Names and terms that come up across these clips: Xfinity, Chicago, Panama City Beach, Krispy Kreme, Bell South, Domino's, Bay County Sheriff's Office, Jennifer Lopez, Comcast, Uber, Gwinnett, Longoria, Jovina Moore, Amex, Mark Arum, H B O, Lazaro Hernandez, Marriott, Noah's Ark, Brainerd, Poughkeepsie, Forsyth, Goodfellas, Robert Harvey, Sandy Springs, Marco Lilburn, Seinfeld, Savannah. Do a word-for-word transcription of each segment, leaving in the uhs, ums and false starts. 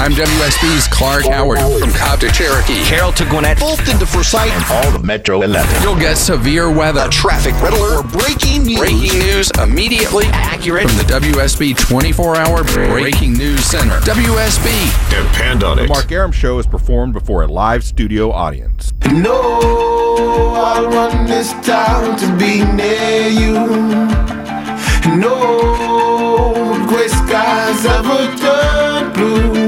I'm W S B's Clark Howard. From Cobb to Cherokee, Carroll to Gwinnett, Fulton to Forsyth, and all of Metro eleven. You'll get severe weather, a traffic riddler, or breaking news. Breaking news immediately accurate from the W S B twenty-four hour Breaking News Center. W S B. Depend on it. The Mark Arum Show is performed before a live studio audience. No, I want this town to be near you. No gray skies ever turn blue.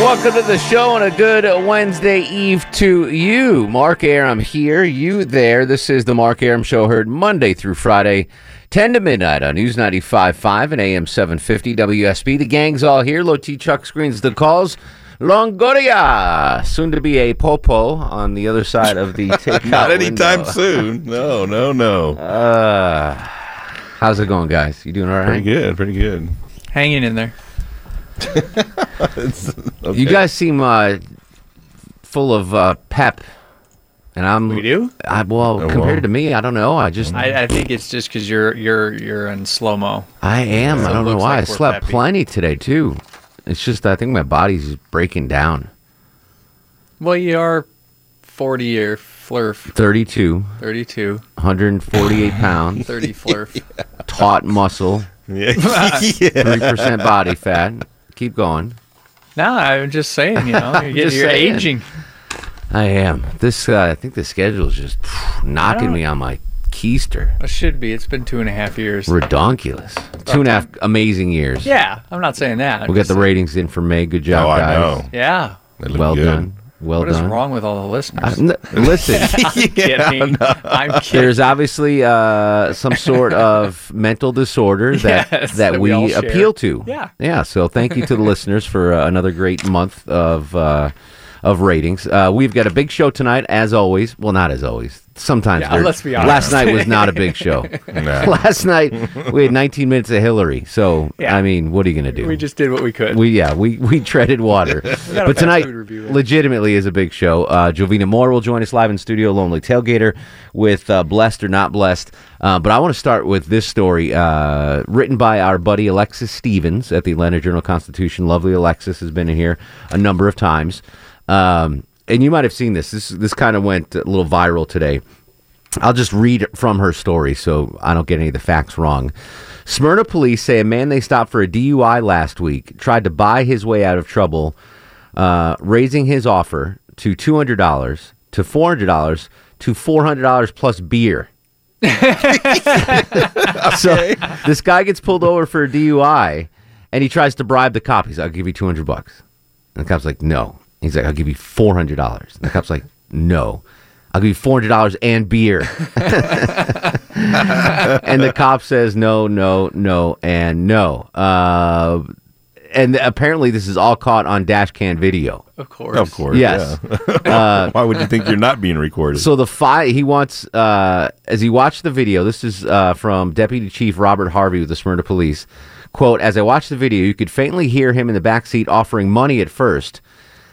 Welcome to the show and a good Wednesday eve to you. Mark Arum here, you there. This is the Mark Arum Show, heard Monday through Friday, ten to midnight on News ninety-five point five and A M seven fifty W S B. The gang's all here. Low T Chuck screens the calls. Longoria, soon to be a popo on the other side of the takeout Not anytime window. soon. No, no, no. Uh, how's it going, guys? You doing all right? Pretty good, pretty good. Hanging in there. Okay. You guys seem uh, full of uh, pep, and I'm. We do. I, well, oh, compared well. to me, I don't know. I just. I, I think it's just because you're you're you're in slow mo. I am. So I don't know why. Like I slept peppy. plenty today too. It's just I think my body's breaking down. Well, you are forty or flurf. Thirty-two. Thirty-two. One hundred and forty-eight pounds. Thirty flurf. Yeah. Taut muscle. Yeah. Three percent body fat. Keep going. No, I'm just saying, you know, you're, just you're saying. aging. I am. This, uh, I think the schedule's just phew, knocking me on my keister. It should be. It's been two and a half years. Redonkulous. Two and a half amazing years. Yeah, I'm not saying that. I'm we'll get the saying. ratings in for May. Good job, oh, guys. I know. Yeah. Well good. done. Well what done. What is wrong with all the listeners? Uh, n- listen. I'm kidding. No, no. I'm kidding. There's obviously uh, some sort of mental disorder that, yes, that, that we, we appeal to. Yeah. Yeah. So thank you to the listeners for uh, another great month of uh, of ratings. Uh, we've got a big show tonight, as always. Well, not as always. Sometimes. Yeah, let's be honest. Last night was not a big show. No. Last night we had nineteen minutes of Hillary. So yeah. I mean, what are you going to do? We just did what we could. We yeah, we we treaded water. But tonight legitimately is a big show. Uh, Jovina Moore will join us live in studio, Lonely Tailgater, with uh, Blessed or Not Blessed. Uh, but I want to start with this story uh, written by our buddy Alexis Stevens at the Atlanta Journal-Constitution. Lovely Alexis has been in here a number of times. Um, and you might have seen this. This this kind of went a little viral today. I'll just read from her story so I don't get any of the facts wrong. Smyrna police say a man they stopped for a D U I last week tried to buy his way out of trouble, uh, raising his offer to two hundred dollars, to four hundred dollars, to four hundred dollars plus beer. So this guy gets pulled over for a D U I, and he tries to bribe the cop. He's like, I'll give you two hundred bucks. And the cop's like, no. He's like, I'll give you four hundred dollars. And the cop's like, no. I'll give you four hundred dollars and beer. And the cop says, no, no, no, and no. Uh, and apparently this is all caught on dash cam video. Of course. Of course. Yes. Yeah. uh, Why would you think you're not being recorded? So the fi- he wants, uh, as he watched the video, this is uh, from Deputy Chief Robert Harvey with the Smyrna Police. Quote, as I watched the video, you could faintly hear him in the backseat offering money at first.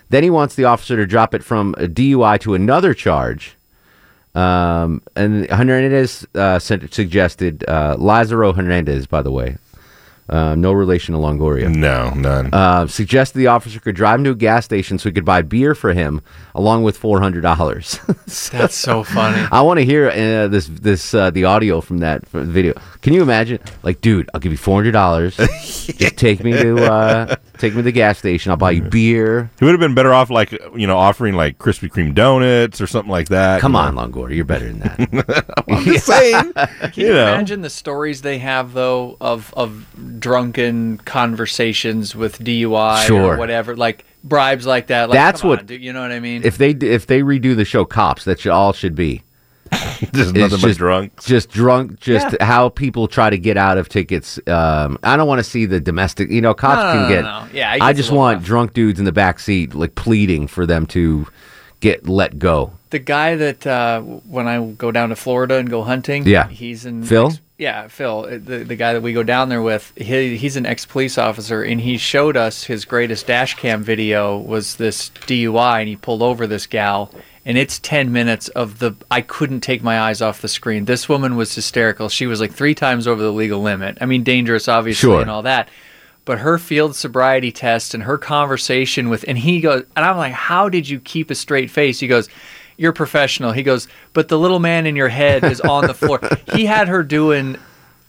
Then he wants the officer to drop it from a D U I to another charge. Um, and Hernandez uh, suggested, uh, Lazaro Hernandez, by the way, uh, no relation to Longoria. No, none. Uh, suggested the officer could drive him to a gas station so he could buy beer for him, along with four hundred dollars. So, that's so funny. I want to hear uh, this, this uh, the audio from that from the video. Can you imagine? Like, dude, I'll give you four hundred dollars. Just take me to... Uh, Take me to the gas station. I'll buy you beer. He would have been better off, like, you know, offering, like, Krispy Kreme donuts or something like that. Come on, know. Longoria. You're better than that. I'm just saying. Can you, you know. imagine the stories they have, though, of, of drunken conversations with D U I sure. or whatever? Like, bribes like that. Like, that's what, on, dude, you know what I mean? If they if they redo the show Cops, that should, all should be. Just nothing but drunks. Just drunk, just yeah. how people try to get out of tickets. Um, I don't want to see the domestic, you know, cops no, no, can no, get. No, no. Yeah, I just want rough. drunk dudes in the back seat, like pleading for them to get let go. The guy that, uh, when I go down to Florida and go hunting, yeah. he's in. Phil? Ex- yeah, Phil, the, the guy that we go down there with, he, he's an ex-police officer, and he showed us his greatest dash cam video was this D U I, and he pulled over this gal. And it's ten minutes of the, I couldn't take my eyes off the screen. This woman was hysterical. She was like three times over the legal limit. I mean, dangerous, obviously, sure. and all that. But her field sobriety test and her conversation with, and he goes, and I'm like, how did you keep a straight face? He goes, you're professional. He goes, but the little man in your head is on the floor. He had her doing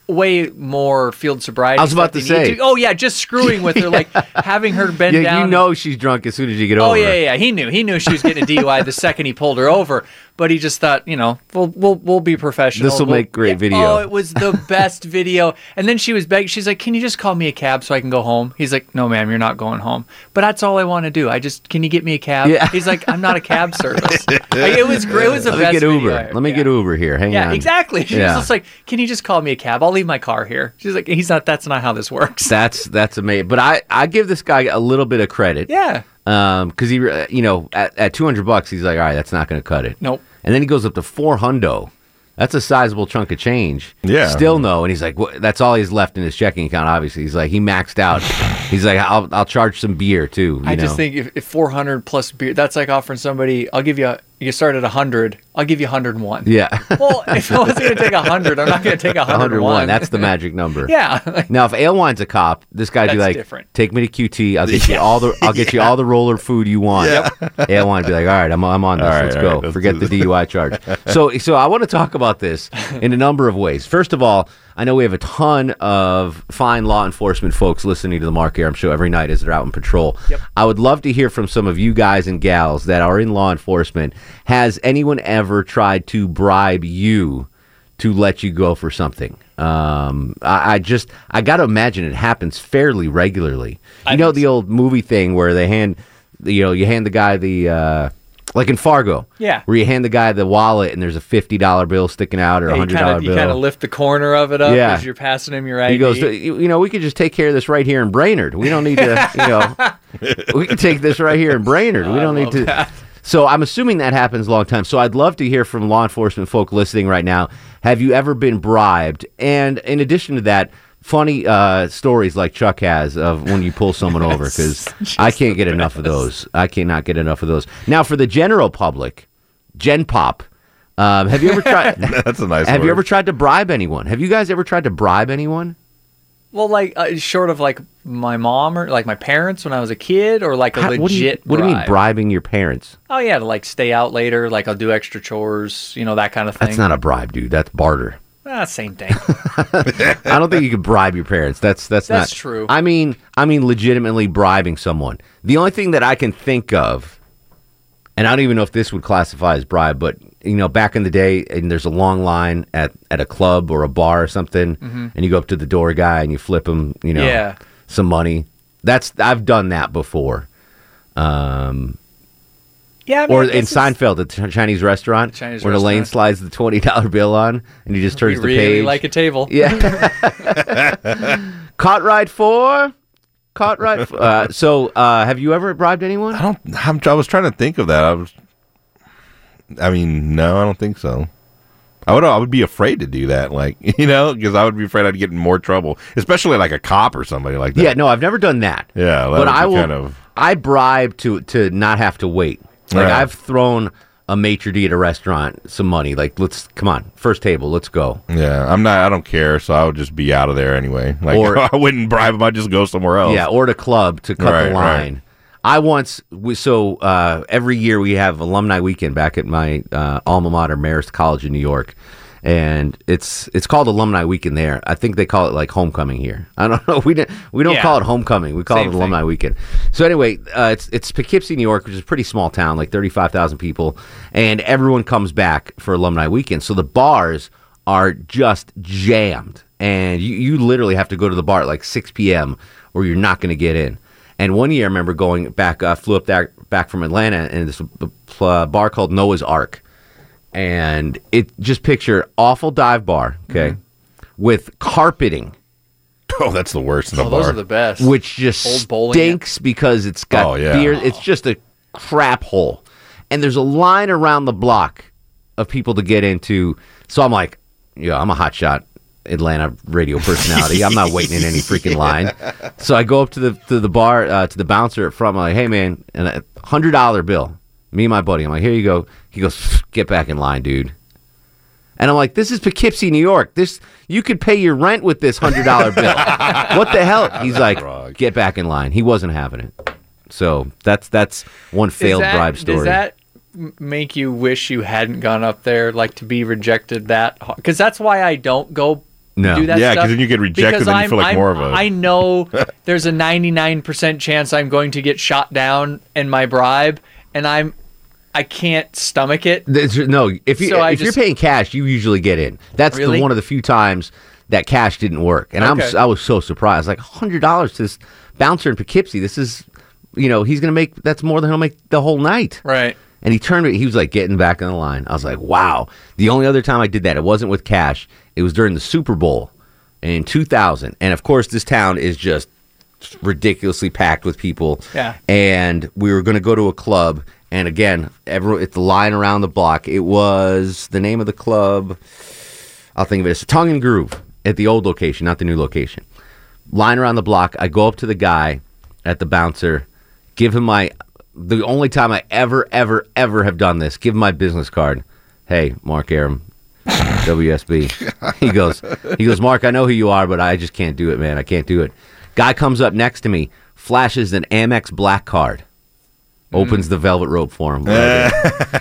way more field sobriety. I was about to say. To, oh, yeah, just screwing with her, yeah. like having her bend yeah, down. You know she's drunk as soon as you get oh, over yeah, her. Oh, yeah, yeah. He knew. He knew she was getting a D U I the second he pulled her over. But he just thought, you know, we'll we'll, we'll be professional. This will we'll, make great yeah. video. Oh, it was the best video. And then she was begging. She's like, can you just call me a cab so I can go home? He's like, no, ma'am, you're not going home. But that's all I want to do. I just, can you get me a cab? Yeah. He's like, I'm not a cab service. Like, it was great. It was the Let best me get Uber. Video. Let me yeah. get Uber here. Hang yeah, on. Exactly. She yeah. was just like, can you just call me a cab? I'll leave my car here. She's like, he's not, that's not how this works. That's, that's amazing. But I, I give this guy a little bit of credit. Yeah. Um, because he, you know, at, at two hundred bucks, he's like, all right, that's not going to cut it. Nope. And then he goes up to four hundo. That's a sizable chunk of change. Yeah. Still no. And he's like, well, that's all he's left in his checking account, obviously. He's like, he maxed out. He's like, I'll I'll charge some beer, too. You I know? just think if, if four hundred plus beer, that's like offering somebody, I'll give you, a, you start at one hundred, I'll give you one hundred one. Yeah. Well, if I was going to take one hundred, I'm not going to take one hundred one. one hundred one, that's the magic number. Yeah. Now, if Alewine's a cop, this guy would be like, different. Take me to Q T, I'll get, yeah. you, all the, I'll get yeah. you all the roller food you want. Yep. Alewine would be like, all right, I'm, I'm on this, right, let's go. Right, let's Forget the D U I charge. So, so I want to talk about this in a number of ways. First of all, I know we have a ton of fine law enforcement folks listening to the Mark Arum Show every night as they're out on patrol. Yep. I would love to hear from some of you guys and gals that are in law enforcement. Has anyone ever tried to bribe you to let you go for something? Um, I, I just, I got to imagine it happens fairly regularly. You I know the so. old movie thing where they hand, you know, you hand the guy the... Uh, Like in Fargo, yeah, where you hand the guy the wallet and there's a fifty dollar bill sticking out or a hundred dollar bill. You kind of lift the corner of it up yeah. as you're passing him your I D. He goes, you know, we could just take care of this right here in Brainerd. We don't need to, you know, we can take this right here in Brainerd. No, we don't I need to. That. So I'm assuming that happens a long time. So I'd love to hear from law enforcement folk listening right now. Have you ever been bribed? And in addition to that, funny uh, stories like Chuck has of when you pull someone over, because I can't get enough of those. I cannot get enough of those. Now, for the general public, Gen Pop, um, have you ever tried? That's a nice. Have word. you ever tried to bribe anyone? Have you guys ever tried to bribe anyone? Well, like uh, short of like my mom or like my parents when I was a kid, or like a How, legit. What do, you, what do you mean bribing your parents? Oh yeah, to like stay out later, like I'll do extra chores, you know, that kind of thing. That's not a bribe, dude. That's barter. Ah, same thing. I don't think you could bribe your parents. That's that's, that's not true. I mean, I mean, legitimately bribing someone. The only thing that I can think of, and I don't even know if this would classify as bribe, but you know, back in the day, and there's a long line at, at a club or a bar or something, mm-hmm. and you go up to the door guy and you flip him, you know, yeah. some money. That's I've done that before. Um, Yeah, I mean, or in Seinfeld, is... the Chinese restaurant, the Chinese where restaurant. Elaine slides the twenty dollar bill on, and he just turns really the page. Like a table. Yeah. Caught right for, caught right for. Uh, so, uh, have you ever bribed anyone? I don't. I'm, I was trying to think of that. I was. I mean, no, I don't think so. I would. I would be afraid to do that, like you know, because I would be afraid I'd get in more trouble, especially like a cop or somebody like that. Yeah, no, I've never done that. Yeah, that but I will. Kind of... I bribe to to not have to wait. Like, right. I've thrown a maitre d' at a restaurant some money. Like, let's, come on, first table, let's go. Yeah, I'm not, I don't care, so I would just be out of there anyway. Like, or, I wouldn't bribe them, I'd just go somewhere else. Yeah, or to club to cut right, the line. Right. I once, so uh, every year we have alumni weekend back at my uh, alma mater, Marist College in New York. And it's it's called alumni weekend there. I think they call it like homecoming here. I don't know. We didn't. We don't yeah. call it homecoming. We call Same it alumni thing. weekend. So anyway, uh, it's it's Poughkeepsie, New York, which is a pretty small town, like thirty-five thousand people, and everyone comes back for alumni weekend. So the bars are just jammed, and you, you literally have to go to the bar at like six p.m. or you're not going to get in. And one year, I remember going back, uh, flew up there, back from Atlanta, and this uh, bar called Noah's Ark. And it just picture awful dive bar, okay, mm-hmm. with carpeting. Oh, that's the worst in the oh, bar. Those are the best. Which just Old stinks because it's got oh, yeah. beer. It's just a crap hole. And there's a line around the block of people to get into. So I'm like, yeah, I'm a hotshot Atlanta radio personality. I'm not waiting in any freaking yeah. line. So I go up to the to the bar, uh, to the bouncer from, like, hey, man, and a one hundred dollar bill. Me and my buddy. I'm like, here you go. He goes, get back in line, dude. And I'm like, this is Poughkeepsie, New York. This you could pay your rent with this one hundred dollar bill. What the hell? He's like, wrong. Get back in line. He wasn't having it. So that's that's one failed that, bribe story. Does that make you wish you hadn't gone up there, like to be rejected that hard? Because that's why I don't go no. do that yeah, stuff. Yeah, because then you get rejected and then you feel like I'm, more of a... I know there's a ninety-nine percent chance I'm going to get shot down in my bribe, and I'm... I can't stomach it. There's, no, if, you, so if just, you're paying cash, you usually get in. That's really? the, one of the few times that cash didn't work. And okay. I'm, I was so surprised. Like, one hundred dollars to this bouncer in Poughkeepsie. This is, you know, he's going to make, that's more than he'll make the whole night. Right. And he turned, he was like getting back in the line. I was like, wow. The only other time I did that, it wasn't with cash. It was during the Super Bowl in two thousand. And, of course, this town is just ridiculously packed with people. Yeah. And we were going to go to a club. And again, everyone, it's the line around the block. It was the name of the club. I'll think of it as Tongue and Groove at the old location, not the new location. Line around the block. I go up to the guy at the bouncer, give him my, the only time I ever, ever, ever have done this, give him my business card. Hey, Mark Arum, W S B. He goes, he goes, Mark, I know who you are, but I just can't do it, man. I can't do it. Guy comes up next to me, flashes an Amex black card. Opens the velvet rope for him.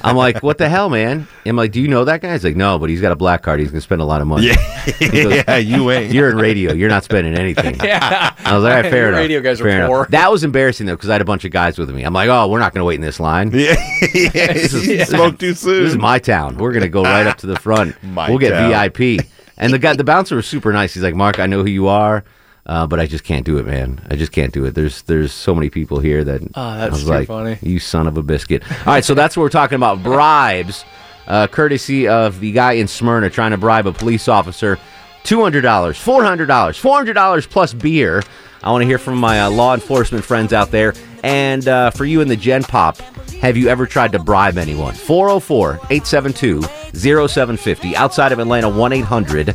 I'm like, what the hell, man? I'm like, do you know that guy? He's like, no, but he's got a black card. He's going to spend a lot of money. Yeah, goes, yeah you ain't. You're in radio. You're not spending anything. Yeah. I was like, all right, fair enough. Radio guys fair are poor. That was embarrassing, though, because I had a bunch of guys with me. I'm like, oh, we're not going to wait in this line. Yeah. yeah. This is, yeah. Smoke too soon. This is my town. We're going to go right up to the front. my we'll get town. V I P. And the guy, the bouncer was super nice. He's like, Mark, I know who you are. Uh, but I just can't do it, man. I just can't do it. There's there's so many people here that oh, that's I was too like, funny. You son of a biscuit. All right, so that's what we're talking about, bribes, uh, courtesy of the guy in Smyrna trying to bribe a police officer. two hundred dollars, four hundred dollars, four hundred dollars plus beer. I want to hear from my uh, law enforcement friends out there. And uh, for you in the Gen Pop, have you ever tried to bribe anyone? four oh four, eight seven two, oh seven five oh. Outside of Atlanta, one eight hundred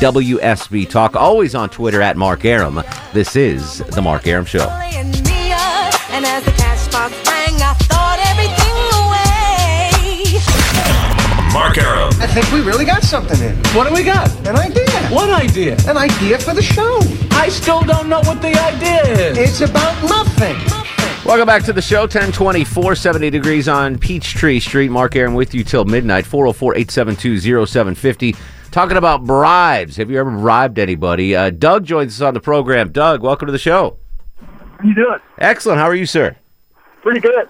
W S B Talk. Always on Twitter at Mark Arum. This is The Mark Arum Show. Mark Arum. I think we really got something in. What do we got? An idea. What idea? An idea for the show. I still don't know what the idea is. It's about nothing. Welcome back to the show. ten twenty-four, seventy degrees on Peachtree Street. Mark Arum with you till midnight. four oh four, eight seven two, oh seven five oh. Talking about bribes. Have you ever bribed anybody? Uh, Doug joins us on the program. Doug, welcome to the show. How you doing? Excellent. How are you, sir? Pretty good.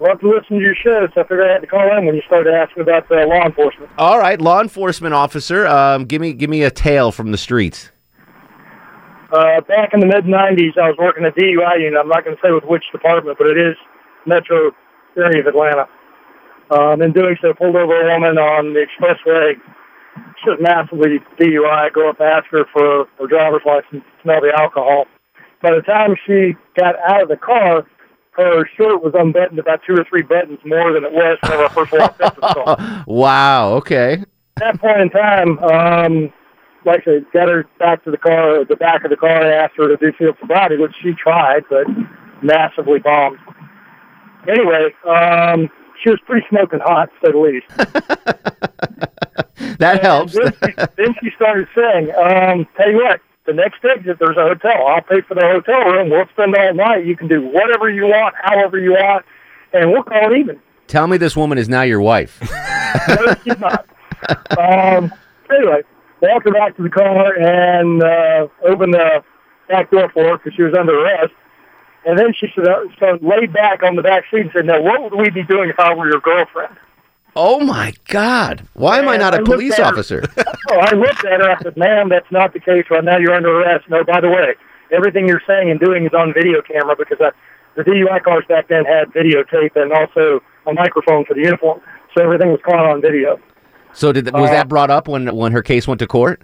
Love to listen to your show, so I figured I had to call in when you started asking about uh, law enforcement. All right, law enforcement officer, um, give me give me a tale from the streets. Uh, back in the mid nineties, I was working at D U I unit. I'm not going to say with which department, but it is metro area of Atlanta. Um, in doing so, pulled over a woman on the expressway. She was massively D U I. Go up and ask her for her driver's license, smell the alcohol. By the time she got out of the car, her shirt was unbuttoned about two or three buttons more than it was when I first walked up to the car. Wow, okay. At that point in time, um, like I got her back to the car, the back of the car, and asked her to do field sobriety, which she tried, but massively bombed. Anyway, um, she was pretty smoking hot, to say the least. That and helps. Then she, then she started saying, um, tell you what, the next exit, there's a hotel. I'll pay for the hotel room. We'll spend all night. You can do whatever you want, however you want, and we'll call it even. Tell me this woman is now your wife. No, she's not. Um, anyway, walked her back to the car and uh, opened the back door for her because she was under arrest. And then she said, uh, so laid back on the back seat and said, now, what would we be doing if I were your girlfriend? Oh, my God. Why am I not a police officer? Oh, I looked at her. I said, ma'am, that's not the case right now. You're under arrest. No, by the way, everything you're saying and doing is on video camera because I, the D U I cars back then had videotape and also a microphone for the uniform, so everything was caught on video. So did the, was uh, that brought up when when her case went to court?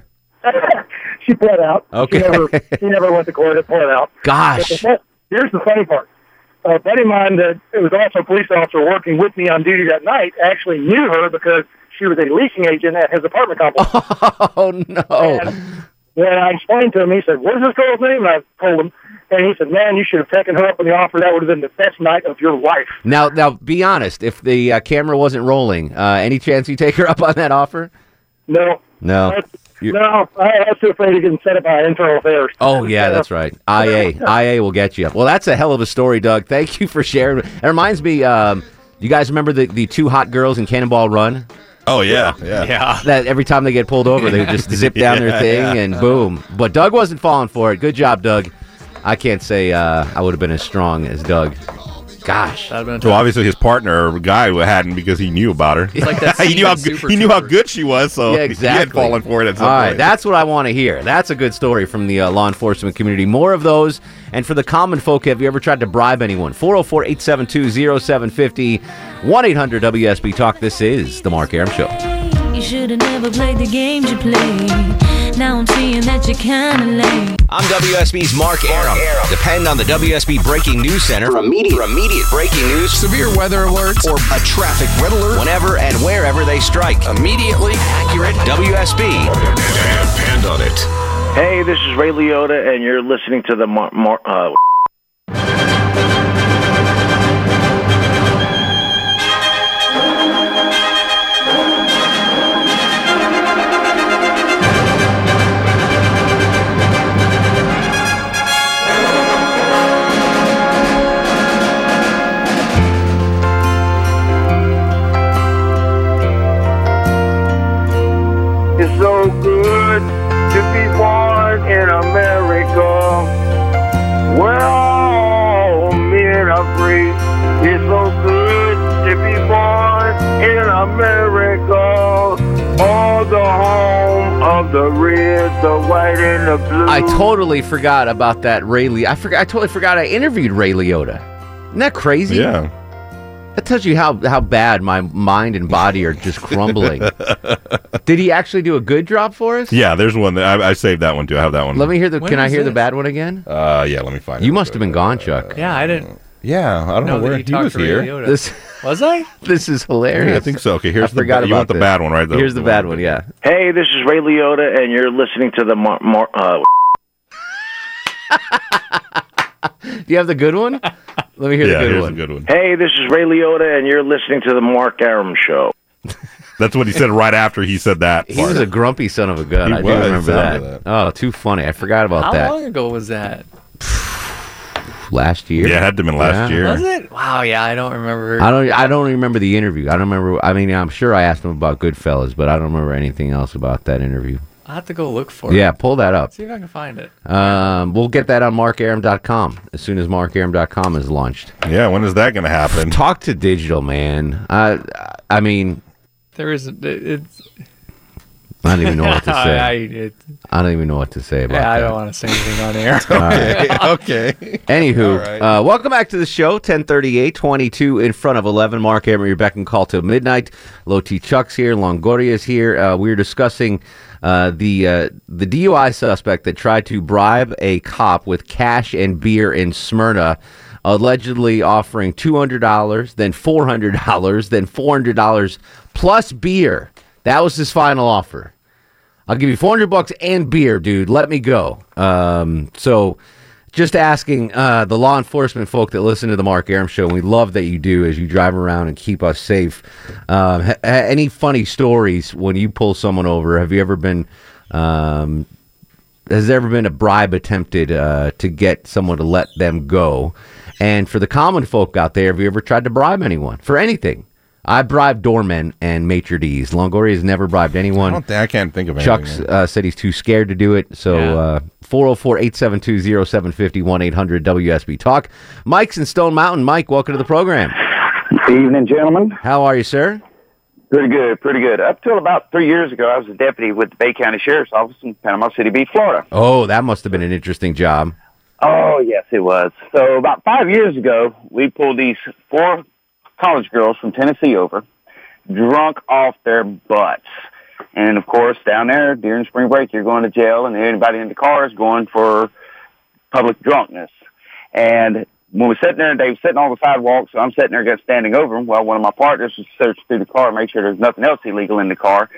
She pled out. Okay. She never, she never went to court. It pled out. Gosh. The, here's the funny part. A buddy of mine that was also a police officer working with me on duty that night actually knew her because she was a leasing agent at his apartment complex. Oh, no. And when I explained to him, he said, what is this girl's name? And I told him. And he said, man, you should have taken her up on the offer. That would have been the best night of your life. Now, now, be honest. If the uh, camera wasn't rolling, uh, any chance you take her up on that offer? No. No. That's, no, I was too afraid to get upset about internal affairs. Oh, yeah, that's right. I A. I A will get you. Well, that's a hell of a story, Doug. Thank you for sharing. It reminds me, um, you guys remember the, the two hot girls in Cannonball Run? Oh, yeah, yeah. yeah. That every time they get pulled over, they just zip down yeah, their thing yeah. and boom. But Doug wasn't falling for it. Good job, Doug. I can't say uh, I would have been as strong as Doug. Gosh. So obviously his partner, Guy, hadn't because he knew about her. Like that he knew, how, he knew how good she was, so yeah, exactly. He had fallen for it at some All right, point. That's what I want to hear. That's a good story from the uh, law enforcement community. More of those. And for the common folk, have you ever tried to bribe anyone? four oh four, eight seven two, oh seven five oh, one eight hundred W S B Talk. This is The Mark Arum Show. You should have never played the games you played. Now I'm seeing that you're kind of lame. I'm W S B's Mark Arum. Depend on the W S B Breaking News Center for immediate, for immediate breaking news, severe weather alerts, or a traffic red alert whenever and wherever they strike. Immediately accurate W S B. Depend on it. Hey, this is Ray Liotta, and you're listening to the Mark. Mar- uh, It's so good to be born in America, where all men are free. It's so good to be born in America, all the home of the red, the white, and the blue. I totally forgot about that Ray Liotta. I forgot. I totally forgot I interviewed Ray Liotta. Isn't that crazy? Yeah. That tells you how, how bad my mind and body are just crumbling. Did he actually do a good job for us? Yeah, there's one. That I, I saved that one, too. I have that one. Let me hear the. When can I hear this? The bad one again? Uh, yeah, let me find you it. You must have been gone, Chuck. Uh, yeah, I didn't. Yeah, I don't know, know where he was here. This, was I? This is hilarious. Yeah, I think so. Okay, here's I the bad. You want this. The bad one, right? The, here's the, the bad one, one, yeah. Hey, this is Ray Liotta, and you're listening to the... Mar- Mar- uh... Do you have the good one? Let me hear yeah, the good one. good one. Hey, this is Ray Liotta, and you're listening to The Mark Arum Show. That's what he said right after he said that. He part. was a grumpy son of a gun. He I was, do remember that. that. Oh, too funny. I forgot about How that. How long ago was that? Last year. Yeah, it had to have been last yeah. year. Was it? Wow, yeah, I don't remember. I don't I don't remember the interview. I don't remember. I mean, I'm sure I asked him about Goodfellas, but I don't remember anything else about that interview. I'll have to go look for it. Yeah, pull that up. See if I can find it. Um, we'll get that on mark arum dot com as soon as mark arum dot com is launched. Yeah, when is that going to happen? Talk to digital, man. I, I mean... There is... It's... I don't even know what to say. I, it, I don't even know what to say about yeah, I that. I don't want to say anything on air. okay. okay. Anywho, right. uh, welcome back to the show. ten thirty-eight, twenty-two in front of eleven. Mark Arum, your beck and call till midnight. Low T Chuck's here. Longoria's here. Uh, we were discussing... Uh, the uh, the D U I suspect that tried to bribe a cop with cash and beer in Smyrna, allegedly offering two hundred dollars, then four hundred dollars, then four hundred dollars plus beer. That was his final offer. I'll give you four hundred bucks and beer, dude. Let me go. Um, so just asking uh, the law enforcement folk that listen to the Mark Arum Show, and we love that you do as you drive around and keep us safe. Um, ha- any funny stories when you pull someone over? Have you ever been, um, has there ever been a bribe attempted uh, to get someone to let them go? And for the common folk out there, have you ever tried to bribe anyone for anything? I bribed doormen and maitre d's. Longoria's never bribed anyone. I, don't th- I can't think of anything. Chuck's uh, said he's too scared to do it. So yeah. uh, four oh four, eight seven two, oh seven five oh, one eight hundred W S B Talk. Mike's in Stone Mountain. Mike, welcome to the program. Good evening, gentlemen. How are you, sir? Pretty good, pretty good. Up till about three years ago, I was a deputy with the Bay County Sheriff's Office in Panama City Beach, Florida. Oh, that must have been an interesting job. Oh, yes, it was. So about five years ago, we pulled these four college girls from Tennessee over, drunk off their butts. And, of course, down there during spring break, you're going to jail, and anybody in the car is going for public drunkenness. And when we're sitting there, they were sitting on the sidewalk, so I'm sitting there just standing over them. Well, one of my partners was searching through the car, make sure there's nothing else illegal in the car.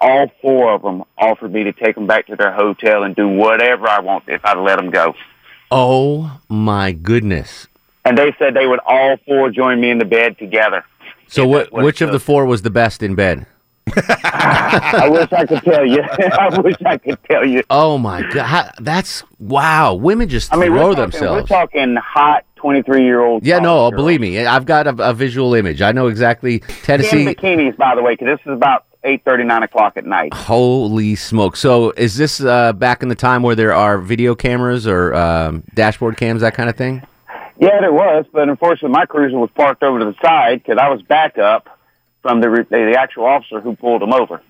All four of them offered me to take them back to their hotel and do whatever I want if I'd let them go. Oh, my goodness. And they said they would all four join me in the bed together. So what, what which of the four was the best in bed? I wish I could tell you. I wish I could tell you. Oh, my God. That's, wow. Women just I mean, throw we're talking, themselves. We're talking hot twenty-three-year-old. Yeah, no, girls. Believe me. I've got a, a visual image. I know exactly. Tennessee. In bikinis, by the way, because this is about eight thirty, nine o'clock at night. Holy smoke. So is this uh, back in the time where there are video cameras or um, dashboard cams, that kind of thing? Yeah, there was, but unfortunately my cruiser was parked over to the side because I was back up from the, the actual officer who pulled him over.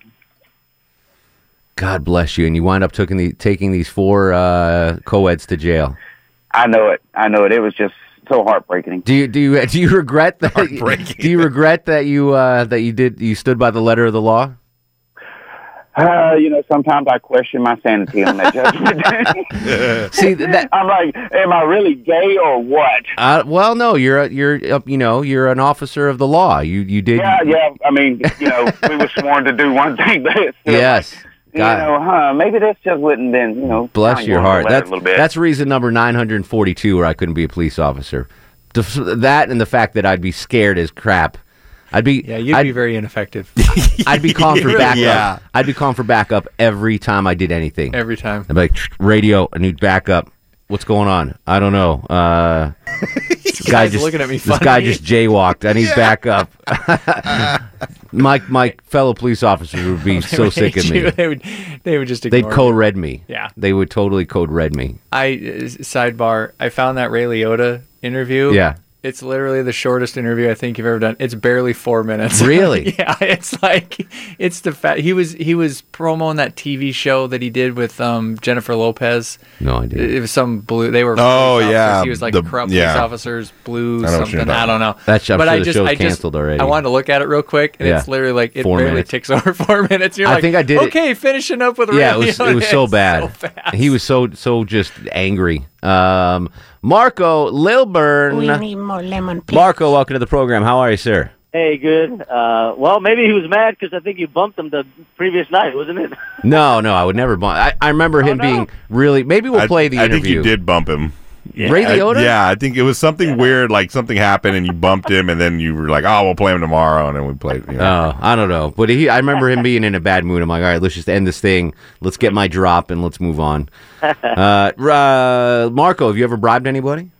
God bless you. And you wind up taking, the, taking these four uh, co-eds to jail. I know it. I know it. It was just so heartbreaking. Do you do you, do you regret that? Do you regret that you uh, that you did you stood by the letter of the law? Uh, you know, sometimes I question my sanity on that judgment. See, that, I'm like, am I really gay or what? Uh, well, no, you're a, you're a, you know you're an officer of the law. You you did. Yeah, yeah. I mean, you know, we were sworn to do one thing, but it's still yes. Like, God. You know, huh, maybe this just wouldn't been, you know. Bless your heart. That's, that's reason number nine hundred forty-two where I couldn't be a police officer. That and the fact that I'd be scared as crap. I'd be Yeah, you'd I'd, be very ineffective. I'd be calling for backup. Yeah. I'd be calling for backup every time I did anything. Every time. I'd be like, radio, I need backup. What's going on? I don't know. Uh, this guy just looking at me funny. This guy just jaywalked. I need yeah. backup. uh, my my fellow police officers would be so would sick of me. You. They would they would just ignore They'd code me. red me. Yeah. They would totally code red me. I uh, sidebar, I found that Ray Liotta interview. Yeah. It's literally the shortest interview I think you've ever done. It's barely four minutes. Really? Yeah. It's like it's the fact he was he was promoting that T V show that he did with um, Jennifer Lopez. No idea. It was some blue. They were. Oh yeah. He was like the, corrupt yeah. police officers, blue I something. I don't know. That's but sure I just the show's I just canceled already. I wanted to look at it real quick, and yeah. it's literally like it four barely minutes. Takes over four minutes. You're I like, think I did. Okay, it. Finishing up with yeah. Radio it was it was so bad. So he was so so just angry. Um, Marco Lilburn. We need more lemon pizza. Marco, welcome to the program. How are you, sir? Hey, good. Uh, well, maybe he was mad because I think you bumped him the previous night, wasn't it? No, no, I would never bump. I, I remember him oh, no. being really. Maybe we'll I, play the I interview. I think you did bump him. Yeah. Ray Liotta? I, yeah, I think it was something yeah. weird, like something happened and you bumped him and then you were like, oh, we'll play him tomorrow, and then we played. You know. Oh, I don't know. But he, I remember him being in a bad mood. I'm like, all right, let's just end this thing. Let's get my drop and let's move on. Uh, uh, Marco, have you ever bribed anybody?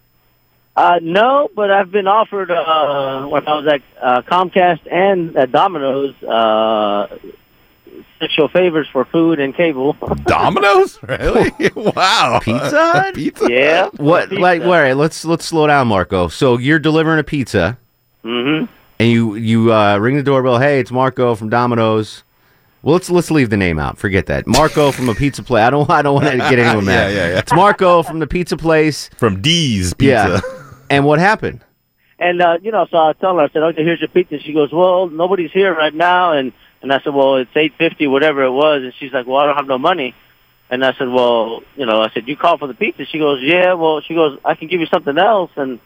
Uh, no, but I've been offered uh, when I was at uh, Comcast and at Domino's uh, sexual favors for food and cable. Domino's? Really? Wow. Pizza? Uh, pizza? Yeah. What? Pizza. Like, wait, let's let's slow down, Marco. So you're delivering a pizza, mm-hmm. and you you uh, ring the doorbell. Hey, it's Marco from Domino's. Well, let's let's leave the name out. Forget that. Marco from a pizza place. I don't I don't want to get anyone mad. yeah, yeah, yeah. It's Marco from the pizza place. From D's Pizza. Yeah. And what happened? And, uh, you know, so I tell her, I said, okay, here's your pizza. She goes, well, nobody's here right now. And, and I said, well, it's eight fifty, whatever it was. And she's like, well, I don't have no money. And I said, well, you know, I said, you call for the pizza. She goes, yeah, well, she goes, I can give you something else. And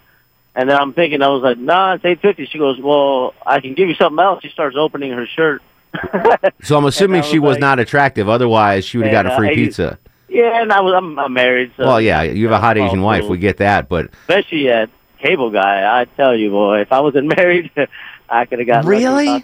and then I'm thinking, I was like, nah, it's eight fifty. She goes, well, I can give you something else. She starts opening her shirt. So I'm assuming was she was like, not attractive. Otherwise, she would have got a free uh, pizza. Yeah, and I was, I'm, I'm married. So well, yeah, you have a hot Asian cool. wife. We get that, but especially a cable guy. I tell you, boy, if I wasn't married, I could have got really.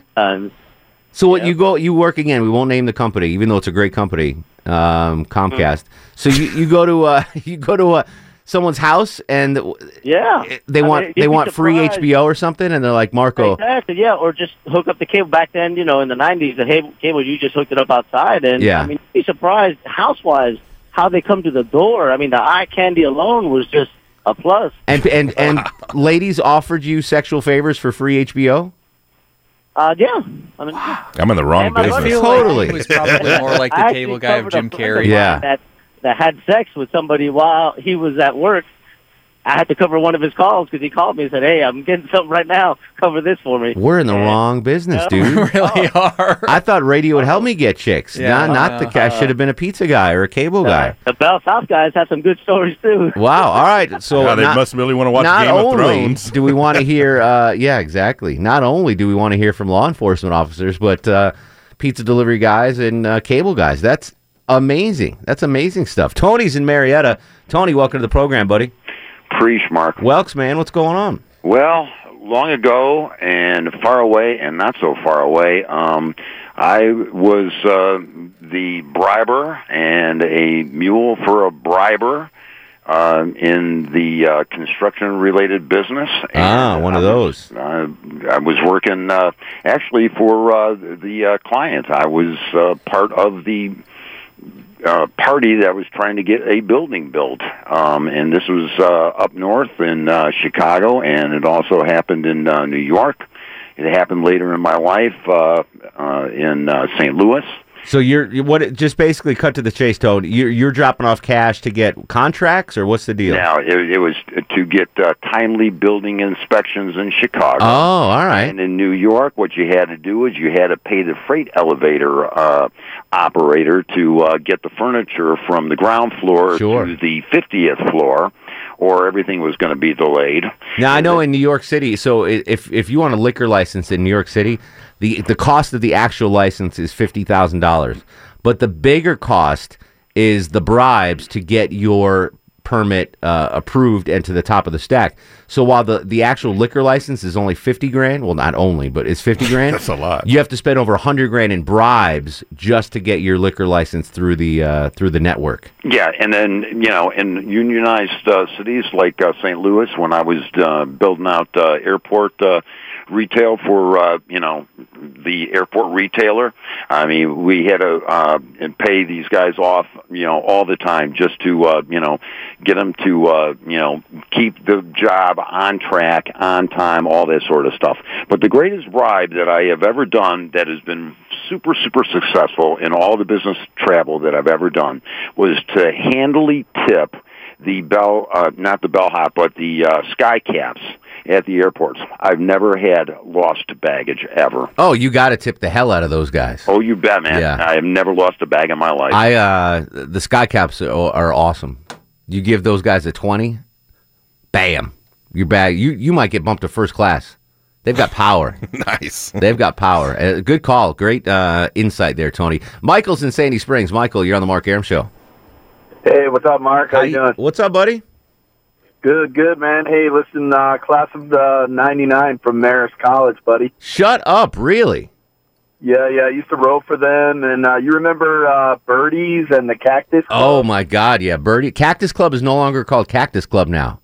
So what yeah. you go, you work again. We won't name the company, even though it's a great company, um, Comcast. Mm. So you, you go to uh, you go to uh, someone's house, and yeah, they want I mean, they want surprised. Free H B O or something, and they're like Marco, exactly, yeah, or just hook up the cable. Back then, you know, in the nineties, the cable you just hooked it up outside, and yeah. I mean, you'd be surprised housewives. How they come to the door. I mean, the eye candy alone was just a plus. And and, and ladies offered you sexual favors for free H B O? Uh, yeah. I mean, I'm in the wrong business. Like totally. It was probably more like the I cable guy of Jim Carrey. Yeah. That, that had sex with somebody while he was at work. I had to cover one of his calls because he called me and said, hey, I'm getting something right now. Cover this for me. We're in the and, wrong business, you know, dude. We really are. I thought radio would help me get chicks. Yeah, not not the guy. I should have been a pizza guy or a cable guy. Uh, the Bell South guys have some good stories, too. Wow. All right. So yeah, they not, must really want to watch Game of Thrones. do we want to hear, uh, yeah, exactly. Not only do we want to hear from law enforcement officers, but uh, pizza delivery guys and uh, cable guys. That's amazing. That's amazing stuff. Tony's in Marietta. Tony, welcome to the program, buddy. Preach, Mark. Welks, man, what's going on? Well, long ago and far away and not so far away, um, I was uh, the briber and a mule for a briber uh, in the uh, construction-related business. And ah, one of those. I was, I, I was working uh, actually for uh, the uh, client. I was uh, part of the... Uh, party that was trying to get a building built, um, and this was uh, up north in uh, Chicago, and it also happened in uh, New York. It happened later in my life uh, uh, in uh, Saint Louis. So you're what? Just basically cut to the chase, Tony. You're, you're dropping off cash to get contracts, or what's the deal? No, it, it was to get uh, timely building inspections in Chicago. Oh, all right. And in New York, what you had to do is you had to pay the freight elevator uh, operator to uh, get the furniture from the ground floor sure. to the fiftieth floor, or everything was going to be delayed. Now, I know in New York City, so if if you want a liquor license in New York City, the the cost of the actual license is fifty thousand dollars. But the bigger cost is the bribes to get your permit uh, approved and to the top of the stack. So while the, the actual liquor license is only fifty grand, well, not only, but it's fifty grand. That's a lot. You have to spend over one hundred grand in bribes just to get your liquor license through the uh, through the network. Yeah, and then, you know, in unionized uh, cities like uh, Saint Louis, when I was uh, building out uh, airport uh, retail for, uh, you know, the airport retailer, I mean, we had to uh, pay these guys off, you know, all the time just to, uh, you know, get them to, uh, you know, keep the job on track, on time, all that sort of stuff. But the greatest bribe that I have ever done that has been super, super successful in all the business travel that I've ever done was to handily tip the bell, uh, not the bellhop, but the uh, sky caps at the airports. I've never had lost baggage ever. Oh, you got to tip the hell out of those guys. Oh, you bet, man. Yeah. I have never lost a bag in my life. I uh, the sky caps are, are awesome. You give those guys a twenty, bam, your bag. You you might get bumped to first class. They've got power. Nice. They've got power. Uh, good call. Great uh, insight there, Tony. Michael's in Sandy Springs. Michael, you're on the Mark Arum Show. Hey, what's up, Mark? How, How you doing? What's up, buddy? Good, good, man. Hey, listen, uh, class of uh, ninety-nine from Marist College, buddy. Shut up, really? Yeah, yeah, I used to row for them, and uh, you remember uh, Birdies and the Cactus Club? Oh, my God, yeah, Birdie. Cactus Club is no longer called Cactus Club now.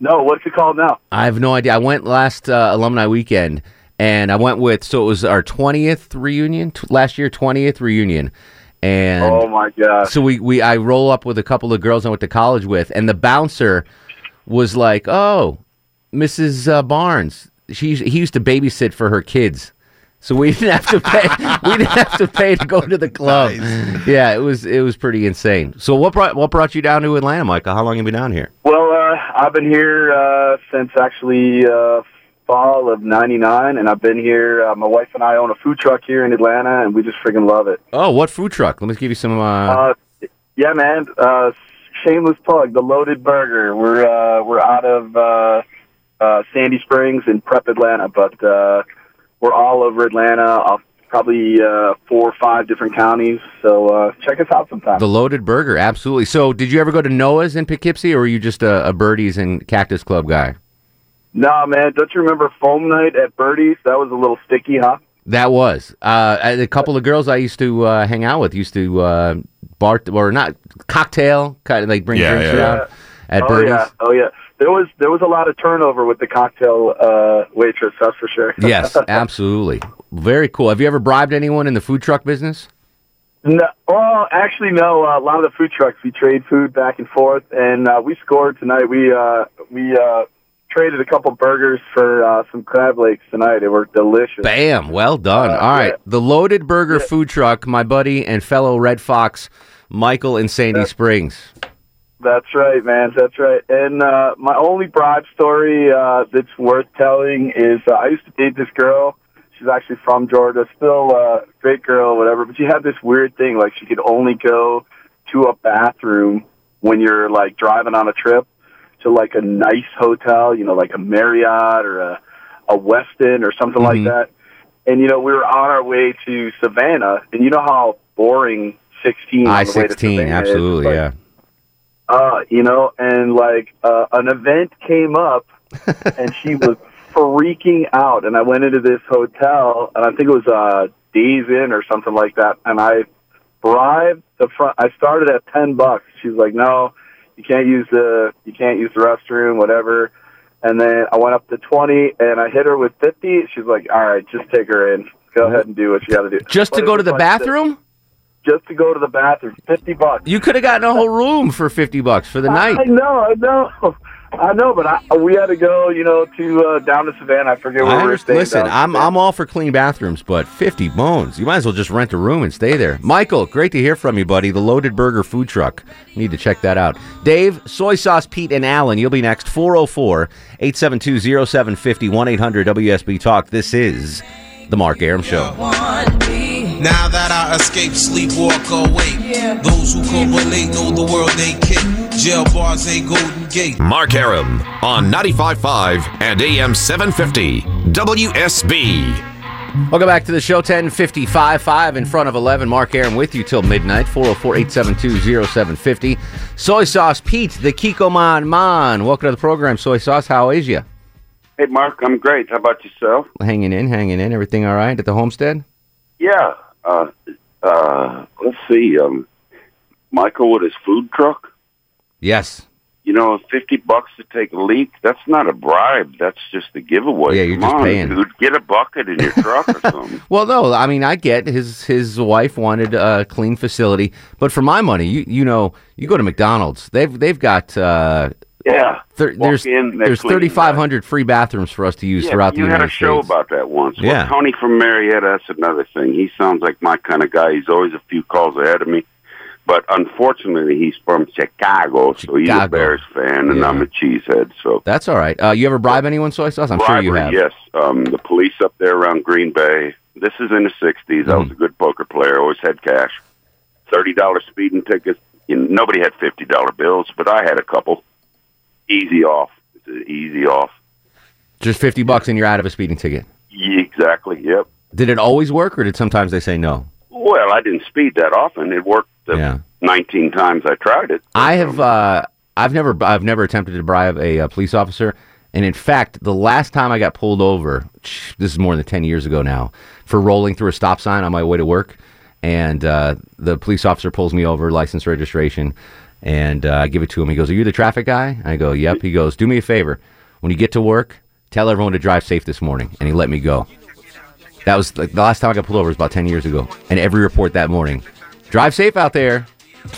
No, what's it called now? I have no idea. I went last uh, alumni weekend, and I went with, so it was our twentieth reunion, t- last year, twentieth reunion. And oh, my God. So we, we I roll up with a couple of girls I went to college with, and the bouncer was like, oh, Missus Uh, Barnes, she he used to babysit for her kids. So we didn't have to pay. We didn't have to pay to go to the club. Nice. Yeah, it was it was pretty insane. So what brought what brought you down to Atlanta, Michael? How long have you been down here? Well, uh, I've been here uh, since actually uh, fall of ninety-nine, and I've been here. Uh, my wife and I own a food truck here in Atlanta, and we just friggin' love it. Oh, what food truck? Let me give you some. Uh... Uh, yeah, man. Uh, shameless plug. The Loaded Burger. We're uh, we're out of uh, uh, Sandy Springs in Prep Atlanta, but. Uh, We're all over Atlanta, off probably uh, four or five different counties. So uh, check us out sometime. The Loaded Burger, absolutely. So did you ever go to Noah's in Poughkeepsie, or were you just a, a Birdies and Cactus Club guy? Nah, man. Don't you remember foam night at Birdies? That was a little sticky, huh? That was. Uh, a couple of girls I used to uh, hang out with used to uh, bar, or not, cocktail, kind of like bring yeah, drinks yeah, around yeah. at oh, Birdies. Yeah. Oh, yeah. There was there was a lot of turnover with the cocktail uh, waitress, that's for sure. Yes, absolutely. Very cool. Have you ever bribed anyone in the food truck business? No. Well, actually, no. Uh, a lot of the food trucks, we trade food back and forth, and uh, we scored tonight. We uh, we uh, traded a couple burgers for uh, some crab legs tonight. They were delicious. Bam. Well done. Uh, All right. Yeah. The Loaded Burger yeah. Food Truck, my buddy and fellow Red Fox, Michael in Sandy yeah. Springs. That's right, man. That's right. And uh, my only broad story uh, that's worth telling is uh, I used to date this girl. She's actually from Georgia, still a uh, great girl, whatever. But she had this weird thing, like she could only go to a bathroom when you're like driving on a trip to like a nice hotel, you know, like a Marriott or a, a Westin or something mm-hmm. like that. And, you know, we were on our way to Savannah, and you know how boring sixteen I sixteen, absolutely, is, like, yeah. Uh, you know, and, like, uh, an event came up, and she was freaking out. And I went into this hotel, and I think it was uh, Days Inn or something like that, and I bribed the front. I started at ten bucks. She was like, no, you can't use the, you can't use the restroom, whatever. And then I went up to twenty, and I hit her with fifty. She's like, all right, just take her in. Go ahead and do what you got to do. Just to go to the bathroom? Just to go to the bathroom. fifty bucks. You could have gotten a whole room for fifty bucks for the night. I know, I know. I know, but I, we had to go, you know, to uh, down to Savannah. I forget where we were staying. Listen, I'm, I'm all for clean bathrooms, but fifty bones. You might as well just rent a room and stay there. Michael, great to hear from you, buddy. The Loaded Burger food truck. Need to check that out. Dave, Soy Sauce, Pete, and Alan, you'll be next. four oh four, eight seven two, oh seven five oh, one eight hundred W S B Talk. This is The Mark Arum Show. Now that I escape, sleepwalk, awake. Yeah. Those who correlate know the world ain't kidding. Jail bars ain't Golden Gate. Mark Arum on ninety-five point five and A M seven fifty W S B. Welcome back to the show. ten fifty-five, five in front of eleven. Mark Arum with you till midnight. four oh four, eight seven two, oh seven five oh. Soy Sauce Pete, the Kiko Man Man. Welcome to the program, Soy Sauce. How is you? Hey, Mark. I'm great. How about yourself? Hanging in, hanging in. Everything all right at the homestead? Yeah. Uh, uh, let's see. Um, Michael with his food truck. Yes. You know, fifty bucks to take a leak, that's not a bribe. That's just a giveaway. Yeah, you're Come just on, paying. Dude, get a bucket in your truck or something. Well, no, I mean, I get his his wife wanted a clean facility. But for my money, you you know, you go to McDonald's, they've they've got... Uh, yeah. Thir- there's in, there's thirty-five hundred right? free bathrooms for us to use yeah, throughout the United States. You had a show about that once. Yeah. Well, Tony from Marietta, that's another thing. He sounds like my kind of guy. He's always a few calls ahead of me. But unfortunately, he's from Chicago, Chicago. So he's a Bears fan, and yeah. I'm a cheesehead. So that's all right. Uh, you ever bribe anyone, Soy Sauce? I'm Bribery, sure you have. Yes, um, the police up there around Green Bay. This is in the sixties. Mm. I was a good poker player. Always had cash. thirty dollar speeding tickets. You know, nobody had fifty dollar bills, but I had a couple. Easy off. Easy off. Just fifty bucks, and you're out of a speeding ticket. Yeah, exactly. Yep. Did it always work, or did sometimes they say no? Well, I didn't speed that often. It worked the yeah. nineteen times I tried it. I have, uh, I've never, I've never attempted to bribe a uh, police officer. And in fact, the last time I got pulled over, this is more than ten years ago now, for rolling through a stop sign on my way to work, and uh, the police officer pulls me over, license, registration, and uh, I give it to him. He goes, "Are you the traffic guy?" I go, "Yep." He goes, "Do me a favor. When you get to work, tell everyone to drive safe this morning," and he let me go. That was like, the last time I got pulled over was about ten years ago. And every report that morning, drive safe out there.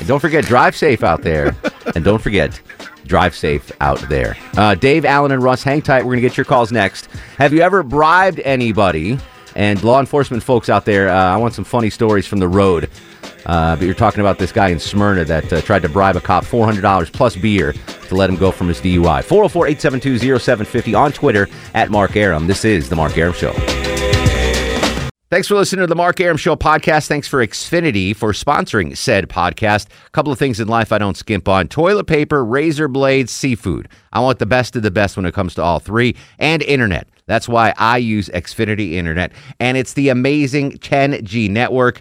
And don't forget, drive safe out there. And don't forget, drive safe out there. Uh, Dave, Alan, and Russ, hang tight. We're going to get your calls next. Have you ever bribed anybody? And law enforcement folks out there, uh, I want some funny stories from the road. Uh, but you're talking about this guy in Smyrna that uh, tried to bribe a cop four hundred dollars plus beer to let him go from his D U I. four oh four, eight seven two, oh seven five oh on Twitter at Mark Arum. This is The Mark Arum Show. Thanks for listening to the Mark Arum Show podcast. Thanks for Xfinity for sponsoring said podcast. A couple of things in life I don't skimp on. Toilet paper, razor blades, seafood. I want the best of the best when it comes to all three. And internet. That's why I use Xfinity Internet. And it's the amazing ten G network.